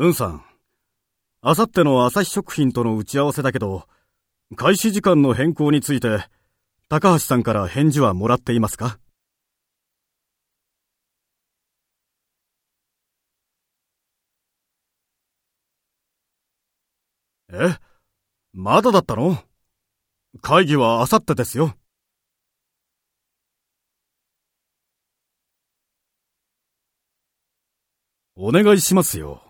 うんさん、あさっての朝日食品との打ち合わせだけど、開始時間の変更について、高橋さんから返事はもらっていますか？え？まだだったの？会議はあさってですよ。お願いしますよ。